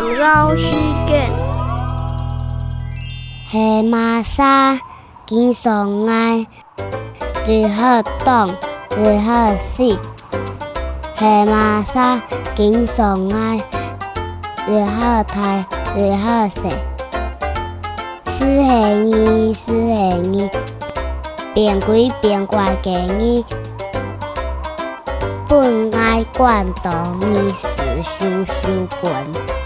南绕世界。黑玛莎经常爱如何动如何死，黑玛莎经常爱如何睇如何食，是黑耳是黑耳，变鬼变怪嘅耳，本爱关东耳是羞羞滚。